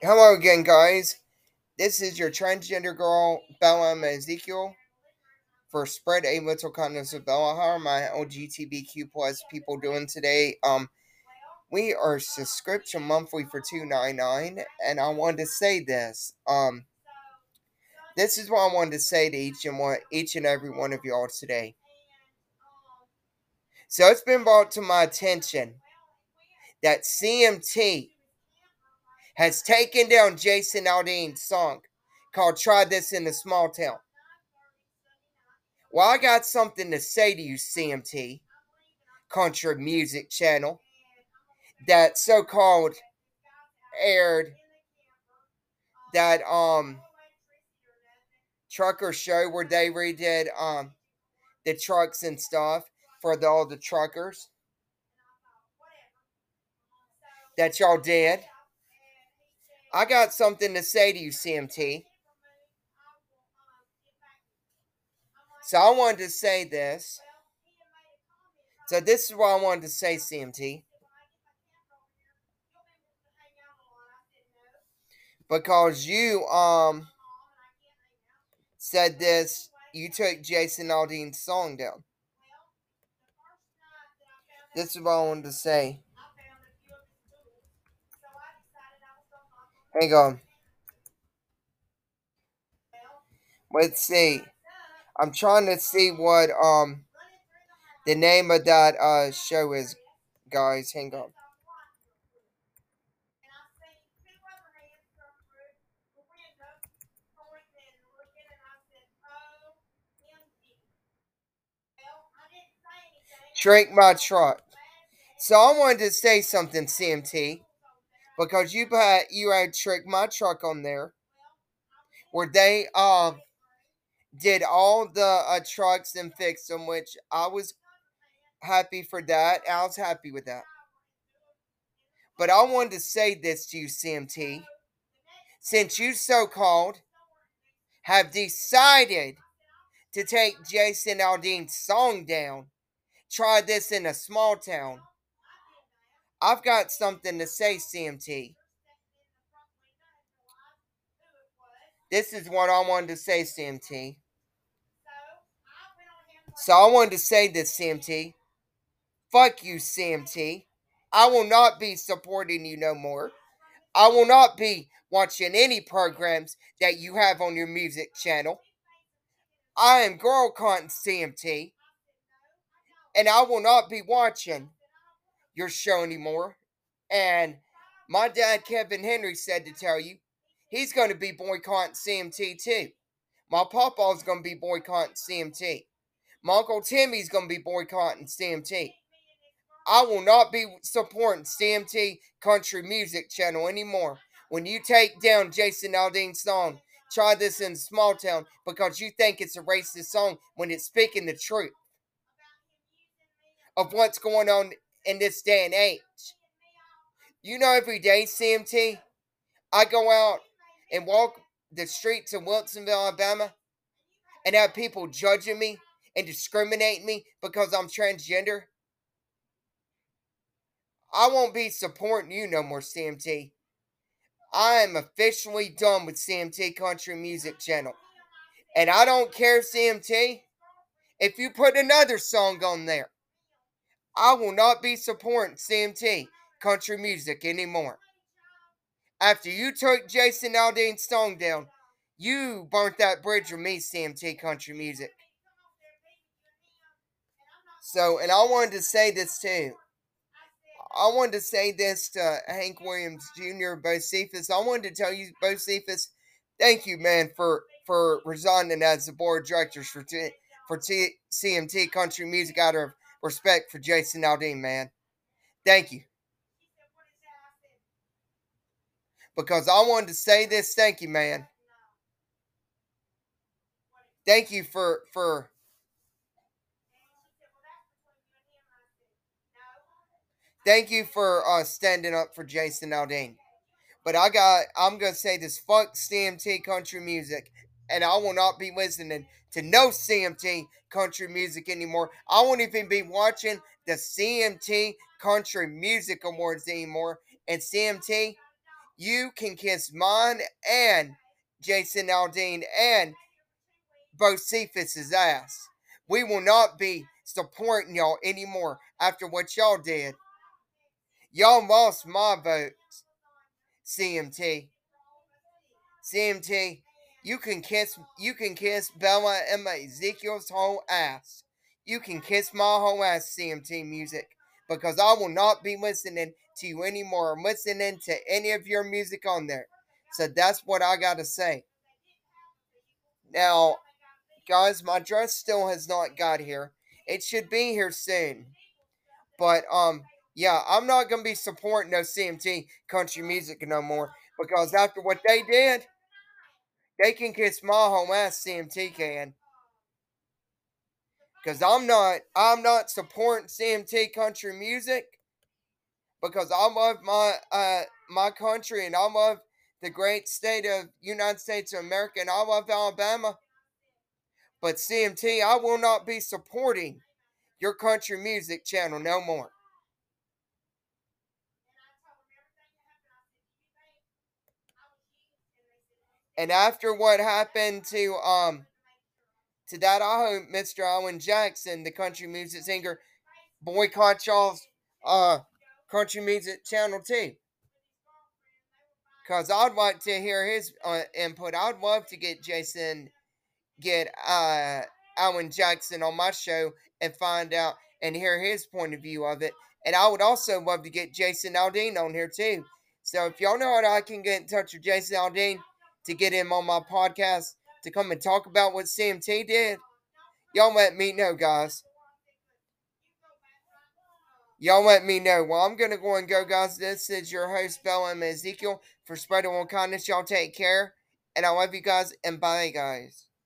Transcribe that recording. Hello again, guys. This is your transgender girl, Bella Ezekiel, for Spread a Little Kindness with Bella. How are my LGBTQ plus people doing today? We are subscription monthly for $2.99, and I wanted to say this. This is what I wanted to say to each and every one of y'all today. So it's been brought to my attention that CMT has taken down Jason Aldean's song called Try This in a Small Town. Well, I got something to say to you, CMT, Country Music Channel, that so-called aired that trucker show where they redid the trucks and stuff for all the truckers that y'all did. I got something to say to you, CMT. So I wanted to say this. So this is what I wanted to say, CMT. Because you said this, you took Jason Aldean's song down. This is what I wanted to say. Hang on. Let's see. I'm trying to see what the name of that show is, guys. Hang on. Drink My Truck. So I wanted to say something, CMT. Because you had Trick My Truck on there, where they did all the trucks and fixed them, which I was happy for that. I was happy with that. But I wanted to say this to you, CMT. Since you so-called have decided to take Jason Aldean's song down, Try This in a Small Town, I've got something to say, CMT. This is what I wanted to say, CMT. So I wanted to say this, CMT. Fuck you, CMT. I will not be supporting you no more. I will not be watching any programs that you have on your music channel. I am Girl Content, CMT. And I will not be watching your show anymore. And my dad, Kevin Henry, said to tell you he's going to be boycotting CMT too. My papa's going to be boycotting CMT. My Uncle Timmy's going to be boycotting CMT. I will not be supporting CMT Country Music Channel anymore when you take down Jason Aldean's song, Try This in Small Town, because you think it's a racist song when it's speaking the truth of what's going on in this day and age. You know, every day, CMT, I go out and walk the streets of Wilsonville, Alabama, and have people judging me and discriminating me because I'm transgender. I won't be supporting you no more, CMT. I am officially done with CMT Country Music Channel. And I don't care, CMT, if you put another song on there. I will not be supporting CMT Country Music anymore. After you took Jason Aldean's song down, you burnt that bridge with me, CMT Country Music. So, and I wanted to say this too. I wanted to say this to Hank Williams Jr., Bo Cephas. I wanted to tell you, Bo Cephas, thank you, man, for resigning as the board of directors for CMT Country Music out of respect for Jason Aldean, man. Thank you. Because I wanted to say this. Thank you, man. Thank you for thank you for standing up for Jason Aldean. But I'm going to say this. Fuck CMT Country Music. And I will not be listening to no CMT Country Music anymore. I won't even be watching the CMT Country Music Awards anymore. And CMT, you can kiss mine and Jason Aldean and Bo Cephas's ass. We will not be supporting y'all anymore after what y'all did. Y'all lost my votes, CMT. CMT, you can kiss Bella and Ezekiel's whole ass. You can kiss my whole ass, CMT Music, because I will not be listening to you anymore or listening to any of your music on there. So that's what I gotta say. Now, guys, my dress still has not got here. It should be here soon. But, yeah, I'm not gonna be supporting no CMT country music no more, because after what they did, they can kiss my whole ass, CMT can. Because I'm not supporting CMT country music, because I love my country, and I love the great state of United States of America, and I love Alabama. But CMT, I will not be supporting your country music channel no more. And after what happened to that, I hope Mr. Alan Jackson, the country music singer, boycott y'all's country music channel too. Because I'd like to hear his input. I'd love to get Alan Jackson on my show and find out and hear his point of view of it. And I would also love to get Jason Aldean on here too. So if y'all know how I can get in touch with Jason Aldean to get him on my podcast, to come and talk about what CMT did, y'all let me know, guys. Y'all let me know. Well, I'm going to go and go, guys. This is your host, Bella and Ezekiel, for Spreading All Kindness. Y'all take care, and I love you guys, and bye, guys.